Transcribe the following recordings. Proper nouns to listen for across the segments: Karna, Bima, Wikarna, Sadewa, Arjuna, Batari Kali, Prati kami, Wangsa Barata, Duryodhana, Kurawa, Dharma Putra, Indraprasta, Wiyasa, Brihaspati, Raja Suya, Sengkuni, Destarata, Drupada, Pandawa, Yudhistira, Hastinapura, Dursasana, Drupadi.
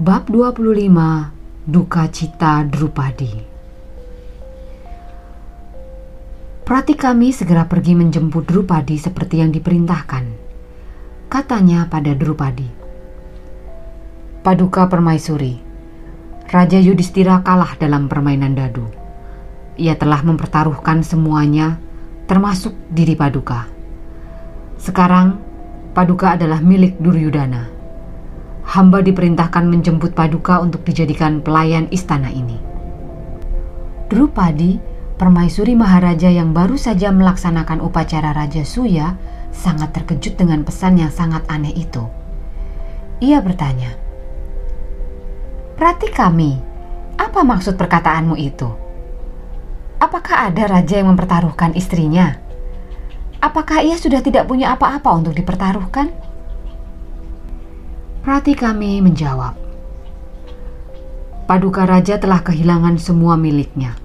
Bab 25, Duka Cita Drupadi. Prati kami segera pergi menjemput Drupadi seperti yang diperintahkan. Katanya pada Drupadi, "Paduka permaisuri, Raja Yudhistira kalah dalam permainan dadu. Ia telah mempertaruhkan semuanya, termasuk diri Paduka. Sekarang, Paduka adalah milik Duryodhana. Hamba diperintahkan menjemput Paduka untuk dijadikan pelayan istana ini." Drupadi, permaisuri maharaja yang baru saja melaksanakan upacara Raja Suya, sangat terkejut dengan pesan yang sangat aneh itu. Ia bertanya, "Prati kami, apa maksud perkataanmu itu? Apakah ada raja yang mempertaruhkan istrinya? Apakah ia sudah tidak punya apa-apa untuk dipertaruhkan?" Prati kami menjawab, "Paduka Raja telah kehilangan semua miliknya.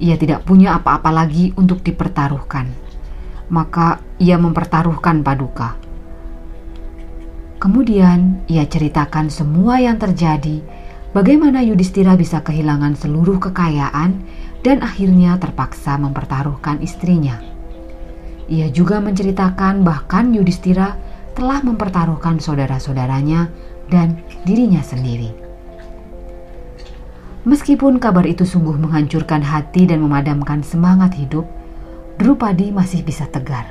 Ia tidak punya apa-apa lagi untuk dipertaruhkan. Maka ia mempertaruhkan Paduka." Kemudian ia ceritakan semua yang terjadi, bagaimana Yudhistira bisa kehilangan seluruh kekayaan dan akhirnya terpaksa mempertaruhkan istrinya. Ia juga menceritakan bahkan Yudhistira telah mempertaruhkan saudara-saudaranya dan dirinya sendiri. Meskipun kabar itu sungguh menghancurkan hati dan memadamkan semangat hidup, Drupadi masih bisa tegar.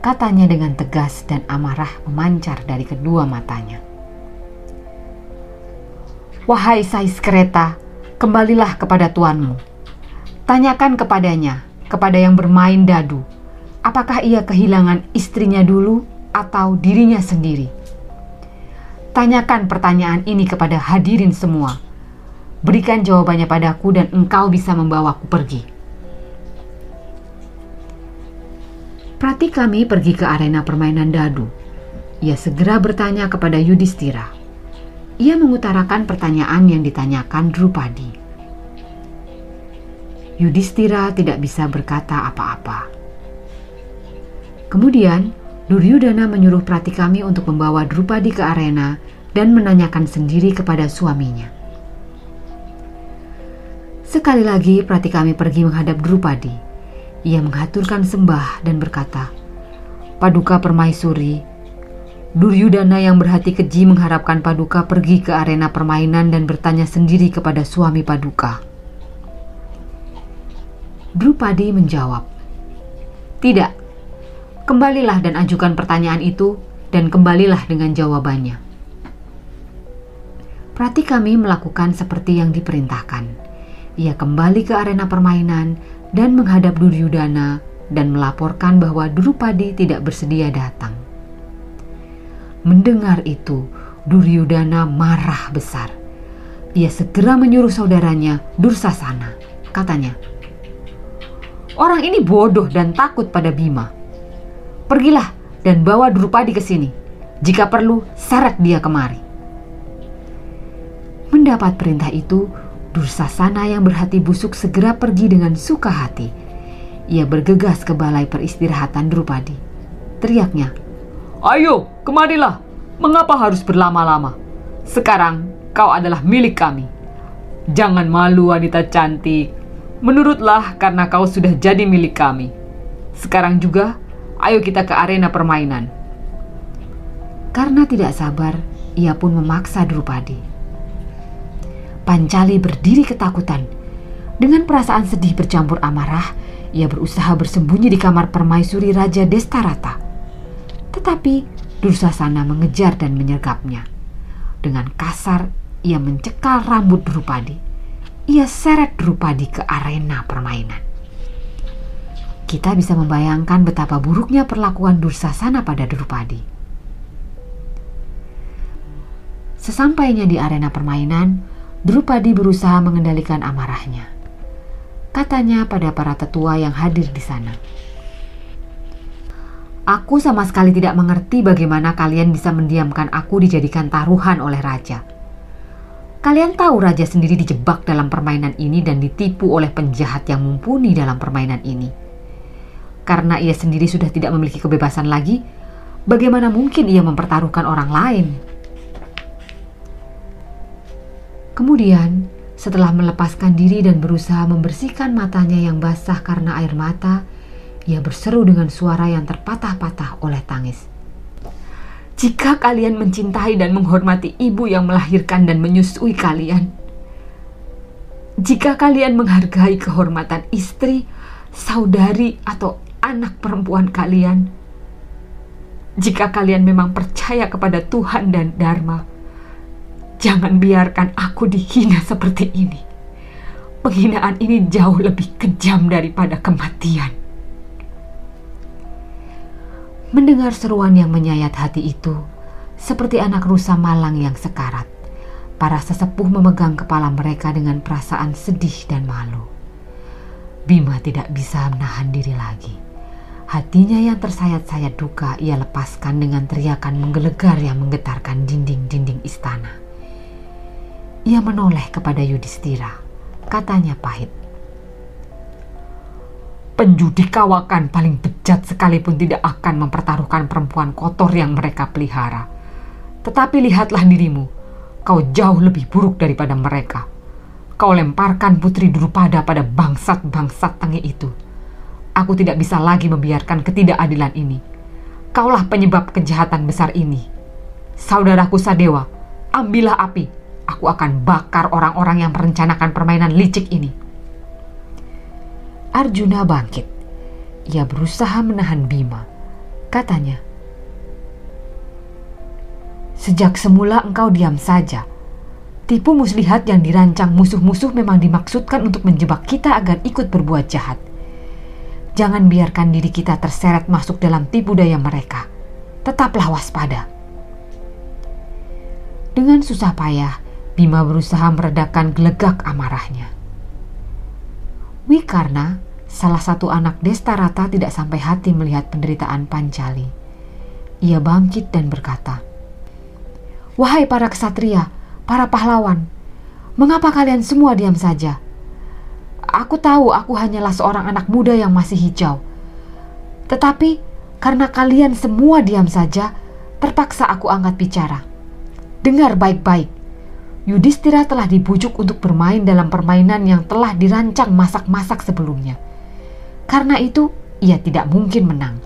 Katanya dengan tegas dan amarah memancar dari kedua matanya, "Wahai Sais Kereta, kembalilah kepada tuanmu. Tanyakan kepadanya, kepada yang bermain dadu, apakah ia kehilangan istrinya dulu atau dirinya sendiri? Tanyakan pertanyaan ini kepada hadirin semua. Berikan jawabannya padaku dan engkau bisa membawaku pergi." Prati kami pergi ke arena permainan dadu. Ia segera bertanya kepada Yudhistira. Ia mengutarakan pertanyaan yang ditanyakan Drupadi. Yudhistira tidak bisa berkata apa-apa. Kemudian Duryodhana menyuruh Prati kami untuk membawa Drupadi ke arena dan menanyakan sendiri kepada suaminya. Sekali lagi Prati kami pergi menghadap Drupadi. Ia menghaturkan sembah dan berkata, "Paduka permaisuri, Duryodhana yang berhati keji mengharapkan Paduka pergi ke arena permainan dan bertanya sendiri kepada suami Paduka." Drupadi menjawab, "Tidak. Kembalilah dan ajukan pertanyaan itu, dan kembalilah dengan jawabannya." Prati kami melakukan seperti yang diperintahkan. Ia kembali ke arena permainan dan menghadap Duryodhana dan melaporkan bahwa Drupadi tidak bersedia datang. Mendengar itu, Duryodhana marah besar. Ia segera menyuruh saudaranya, Dursasana. Katanya, "Orang ini bodoh dan takut pada Bima. Pergilah dan bawa Drupadi ke sini. Jika perlu, seret dia kemari." Mendapat perintah itu, Dursasana yang berhati busuk segera pergi dengan suka hati. Ia bergegas ke balai peristirahatan Drupadi. Teriaknya, "Ayo, kemarilah. Mengapa harus berlama-lama? Sekarang kau adalah milik kami. Jangan malu, wanita cantik. Menurutlah karena kau sudah jadi milik kami. Sekarang juga, ayo kita ke arena permainan." Karena tidak sabar, ia pun memaksa Drupadi. Pancali berdiri ketakutan. Dengan perasaan sedih bercampur amarah, ia berusaha bersembunyi di kamar permaisuri Raja Destarata. Tetapi Dursasana mengejar dan menyergapnya. Dengan kasar, ia mencekal rambut Drupadi. Ia seret Drupadi ke arena permainan. Kita bisa membayangkan betapa buruknya perlakuan Dursasana pada Drupadi. Sesampainya di arena permainan, Drupadi berusaha mengendalikan amarahnya. Katanya pada para tetua yang hadir di sana, "Aku sama sekali tidak mengerti bagaimana kalian bisa mendiamkan aku dijadikan taruhan oleh raja. Kalian tahu raja sendiri dijebak dalam permainan ini dan ditipu oleh penjahat yang mumpuni dalam permainan ini. Karena ia sendiri sudah tidak memiliki kebebasan lagi, bagaimana mungkin ia mempertaruhkan orang lain?" Kemudian, setelah melepaskan diri dan berusaha membersihkan matanya yang basah karena air mata, ia berseru dengan suara yang terpatah-patah oleh tangis. "Jika kalian mencintai dan menghormati ibu yang melahirkan dan menyusui kalian, jika kalian menghargai kehormatan istri, saudari atau anak perempuan kalian, jika kalian memang percaya kepada Tuhan dan Dharma, jangan biarkan aku dihina seperti ini. Penghinaan ini jauh lebih kejam daripada kematian." Mendengar seruan yang menyayat hati itu, seperti anak rusa malang yang sekarat, para sesepuh memegang kepala mereka dengan perasaan sedih dan malu. Bima tidak bisa menahan diri lagi. Hatinya yang tersayat-sayat duka ia lepaskan dengan teriakan menggelegar yang menggetarkan dinding-dinding istana. Ia menoleh kepada Yudhistira. Katanya pahit, "Penjudikawakan paling bejat sekalipun tidak akan mempertaruhkan perempuan kotor yang mereka pelihara. Tetapi lihatlah dirimu, kau jauh lebih buruk daripada mereka. Kau lemparkan putri Drupada pada bangsat-bangsat tengik itu. Aku tidak bisa lagi membiarkan ketidakadilan ini. Kaulah penyebab kejahatan besar ini. Saudaraku Sadewa, ambillah api. Aku akan bakar orang-orang yang merencanakan permainan licik ini." Arjuna bangkit. Ia berusaha menahan Bima. Katanya, "Sejak semula engkau diam saja. Tipu muslihat yang dirancang musuh-musuh memang dimaksudkan untuk menjebak kita agar ikut berbuat jahat. Jangan biarkan diri kita terseret masuk dalam tipu daya mereka. Tetaplah waspada." Dengan susah payah, Bima berusaha meredakan gelegak amarahnya. Wikarna, salah satu anak Destarata, tidak sampai hati melihat penderitaan Pancali. Ia bangkit dan berkata, "Wahai para kesatria, para pahlawan, mengapa kalian semua diam saja? Aku tahu aku hanyalah seorang anak muda yang masih hijau. Tetapi karena kalian semua diam saja, terpaksa aku angkat bicara. Dengar baik-baik. Yudhistira telah dibujuk untuk bermain dalam permainan yang telah dirancang masak-masak sebelumnya. Karena itu, ia tidak mungkin menang.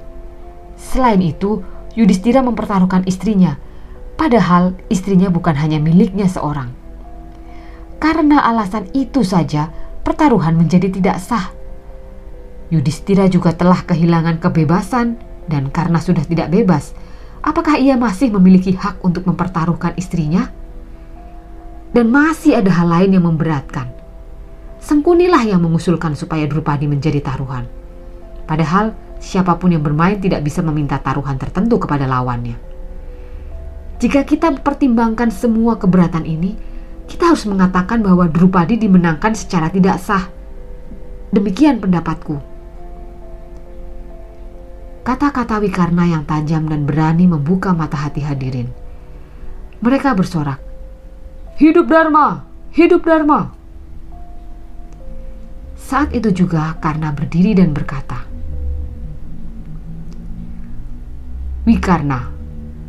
Selain itu, Yudhistira mempertaruhkan istrinya, padahal istrinya bukan hanya miliknya seorang. Karena alasan itu saja, pertaruhan menjadi tidak sah. Yudhistira juga telah kehilangan kebebasan, dan karena sudah tidak bebas, apakah ia masih memiliki hak untuk mempertaruhkan istrinya? Dan masih ada hal lain yang memberatkan. Sengkunilah yang mengusulkan supaya Drupadi menjadi taruhan. Padahal siapapun yang bermain tidak bisa meminta taruhan tertentu kepada lawannya. Jika kita pertimbangkan semua keberatan ini, kita harus mengatakan bahwa Drupadi dimenangkan secara tidak sah. Demikian pendapatku." Kata-kata Wikarna yang tajam dan berani membuka mata hati hadirin. Mereka bersorak, "Hidup Dharma! Hidup Dharma!" Saat itu juga Karna berdiri dan berkata, "Wikarna,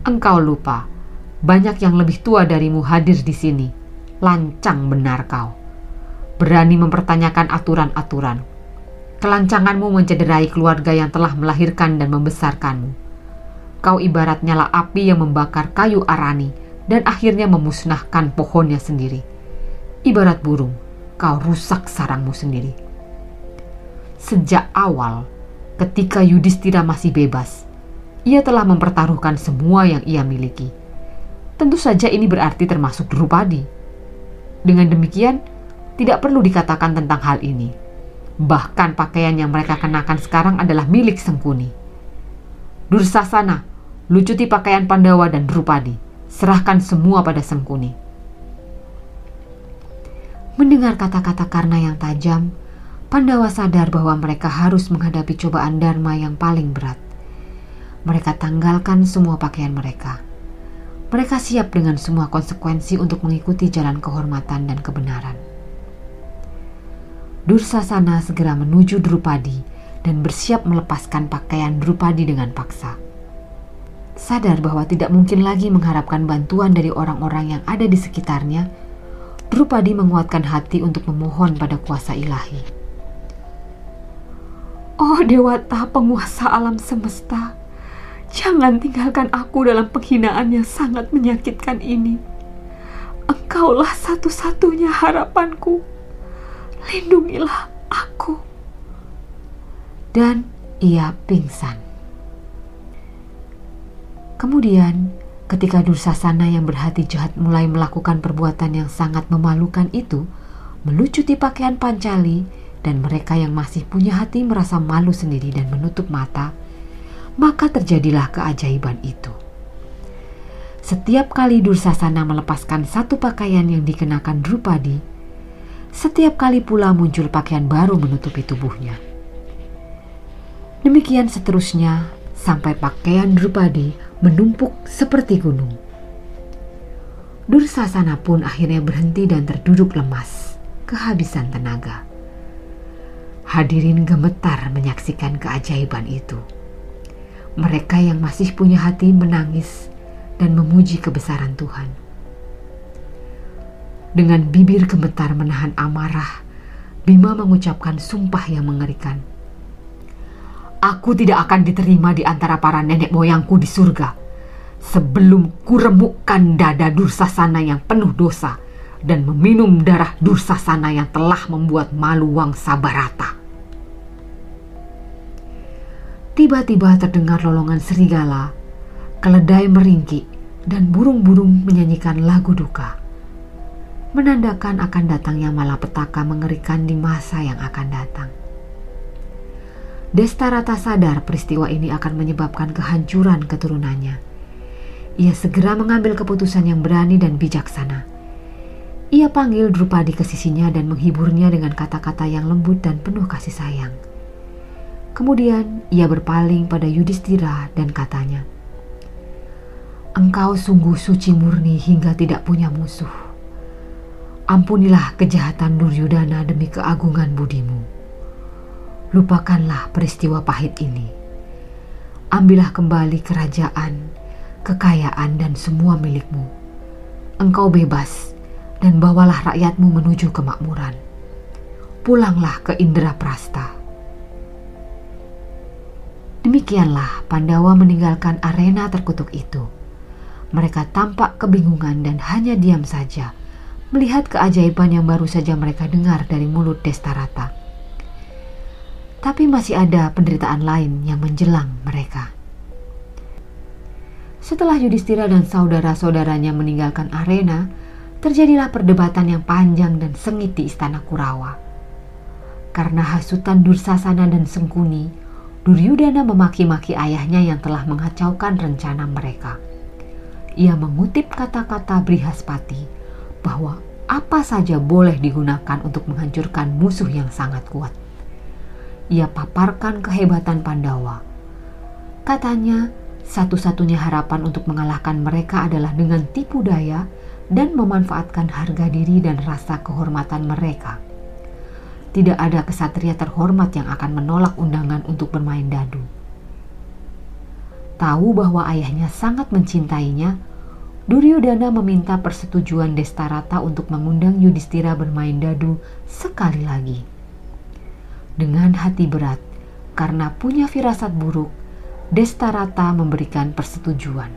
engkau lupa. Banyak yang lebih tua darimu hadir di sini. Lancang benar kau. Berani mempertanyakan aturan-aturan. Kelancanganmu mencederai keluarga yang telah melahirkan dan membesarkanmu. Kau ibarat nyala api yang membakar kayu arani dan akhirnya memusnahkan pohonnya sendiri. Ibarat burung, kau rusak sarangmu sendiri. Sejak awal, ketika Yudhistira masih bebas, ia telah mempertaruhkan semua yang ia miliki. Tentu saja ini berarti termasuk Drupadi. Dengan demikian, tidak perlu dikatakan tentang hal ini. Bahkan pakaian yang mereka kenakan sekarang adalah milik Sengkuni. Dursasana, lucuti pakaian Pandawa dan Drupadi. Serahkan semua pada Sengkuni. Mendengar kata-kata Karna yang tajam, Pandawa sadar bahwa mereka harus menghadapi cobaan Dharma yang paling berat. Mereka tanggalkan semua pakaian mereka. Mereka siap dengan semua konsekuensi untuk mengikuti jalan kehormatan dan kebenaran. Dursasana segera menuju Drupadi dan bersiap melepaskan pakaian Drupadi dengan paksa. Sadar bahwa tidak mungkin lagi mengharapkan bantuan dari orang-orang yang ada di sekitarnya, Drupadi menguatkan hati untuk memohon pada kuasa ilahi. Oh Dewata penguasa alam semesta, jangan tinggalkan aku dalam penghinaan yang sangat menyakitkan ini. Engkaulah satu-satunya harapanku. Lindungilah aku. Dan ia pingsan. Kemudian, ketika Dursasana yang berhati jahat mulai melakukan perbuatan yang sangat memalukan itu, melucuti pakaian Pancali, dan mereka yang masih punya hati merasa malu sendiri dan menutup mata, maka terjadilah keajaiban itu. Setiap kali Dursasana melepaskan satu pakaian yang dikenakan Drupadi, setiap kali pula muncul pakaian baru menutupi tubuhnya. Demikian seterusnya sampai pakaian Drupadi menumpuk seperti gunung. Dursasana pun akhirnya berhenti dan terduduk lemas, kehabisan tenaga. Hadirin gemetar menyaksikan keajaiban itu. Mereka yang masih punya hati menangis dan memuji kebesaran Tuhan. Dengan bibir gemetar menahan amarah, Bima mengucapkan sumpah yang mengerikan. Aku tidak akan diterima di antara para nenek moyangku di surga, sebelum kuremukkan dada Dursasana yang penuh dosa dan meminum darah Dursasana yang telah membuat malu Wangsa Barata. Tiba-tiba terdengar lolongan serigala, keledai meringkik, dan burung-burung menyanyikan lagu duka, menandakan akan datangnya malapetaka mengerikan di masa yang akan datang. Destarata sadar peristiwa ini akan menyebabkan kehancuran keturunannya. Ia segera mengambil keputusan yang berani dan bijaksana. Ia panggil Drupadi ke sisinya dan menghiburnya dengan kata-kata yang lembut dan penuh kasih sayang. Kemudian ia berpaling pada Yudhistira dan katanya, "Engkau sungguh suci murni hingga tidak punya musuh. Ampunilah kejahatan Duryodhana demi keagungan budimu. Lupakanlah peristiwa pahit ini. Ambillah kembali kerajaan, kekayaan dan semua milikmu. Engkau bebas dan bawalah rakyatmu menuju kemakmuran. Pulanglah ke Indraprasta." Demikianlah Pandawa meninggalkan arena terkutuk itu. Mereka tampak kebingungan dan hanya diam saja, melihat keajaiban yang baru saja mereka dengar dari mulut Destarata. Tapi masih ada penderitaan lain yang menjelang mereka. Setelah Yudhistira dan saudara-saudaranya meninggalkan arena, terjadilah perdebatan yang panjang dan sengit di istana Kurawa. Karena hasutan Dursasana dan Sengkuni, Duryodhana memaki-maki ayahnya yang telah mengacaukan rencana mereka. Ia mengutip kata-kata Brihaspati bahwa apa saja boleh digunakan untuk menghancurkan musuh yang sangat kuat. Ia paparkan kehebatan Pandawa. Katanya, satu-satunya harapan untuk mengalahkan mereka adalah dengan tipu daya dan memanfaatkan harga diri dan rasa kehormatan mereka. Tidak ada kesatria terhormat yang akan menolak undangan untuk bermain dadu. Tahu bahwa ayahnya sangat mencintainya, Duryodhana meminta persetujuan Destarata untuk mengundang Yudhistira bermain dadu sekali lagi. Dengan hati berat, karena punya firasat buruk, Destarata memberikan persetujuan.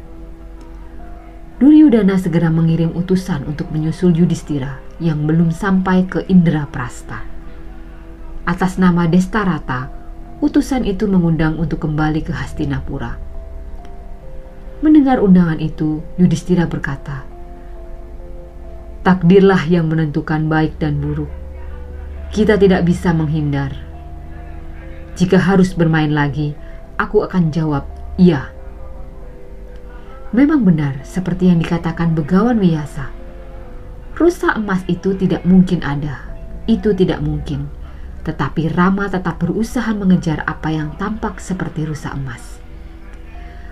Duryodhana segera mengirim utusan untuk menyusul Yudhistira yang belum sampai ke Indraprasta. Atas nama Destarata, utusan itu mengundang untuk kembali ke Hastinapura. Mendengar undangan itu, Yudhistira berkata, "Takdirlah yang menentukan baik dan buruk. Kita tidak bisa menghindar. Jika harus bermain lagi, aku akan jawab, iya." Memang benar seperti yang dikatakan Begawan Wiyasa. Rusa emas itu tidak mungkin ada. Itu tidak mungkin. Tetapi Rama tetap berusaha mengejar apa yang tampak seperti rusa emas.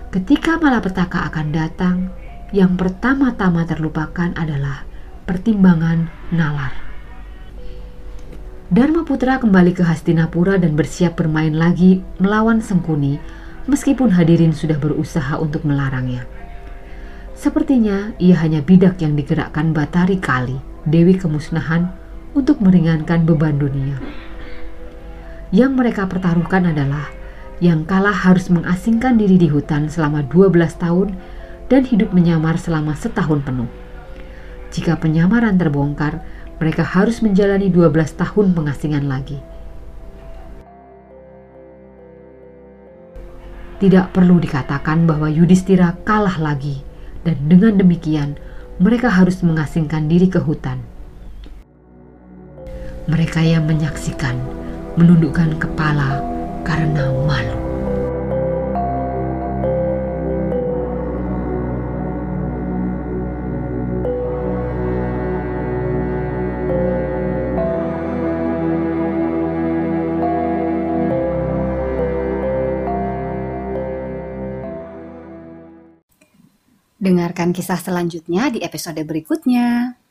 Ketika malapetaka akan datang, yang pertama-tama terlupakan adalah pertimbangan nalar. Dharma Putra kembali ke Hastinapura dan bersiap bermain lagi melawan Sengkuni, meskipun hadirin sudah berusaha untuk melarangnya. Sepertinya ia hanya bidak yang digerakkan Batari Kali, Dewi Kemusnahan, untuk meringankan beban dunia. Yang mereka pertaruhkan adalah yang kalah harus mengasingkan diri di hutan selama 12 tahun dan hidup menyamar selama setahun penuh. Jika penyamaran terbongkar, mereka harus menjalani 12 tahun pengasingan lagi. Tidak perlu dikatakan bahwa Yudhistira kalah lagi, dan dengan demikian mereka harus mengasingkan diri ke hutan. Mereka yang menyaksikan menundukkan kepala karena malu. Dengarkan kisah selanjutnya di episode berikutnya.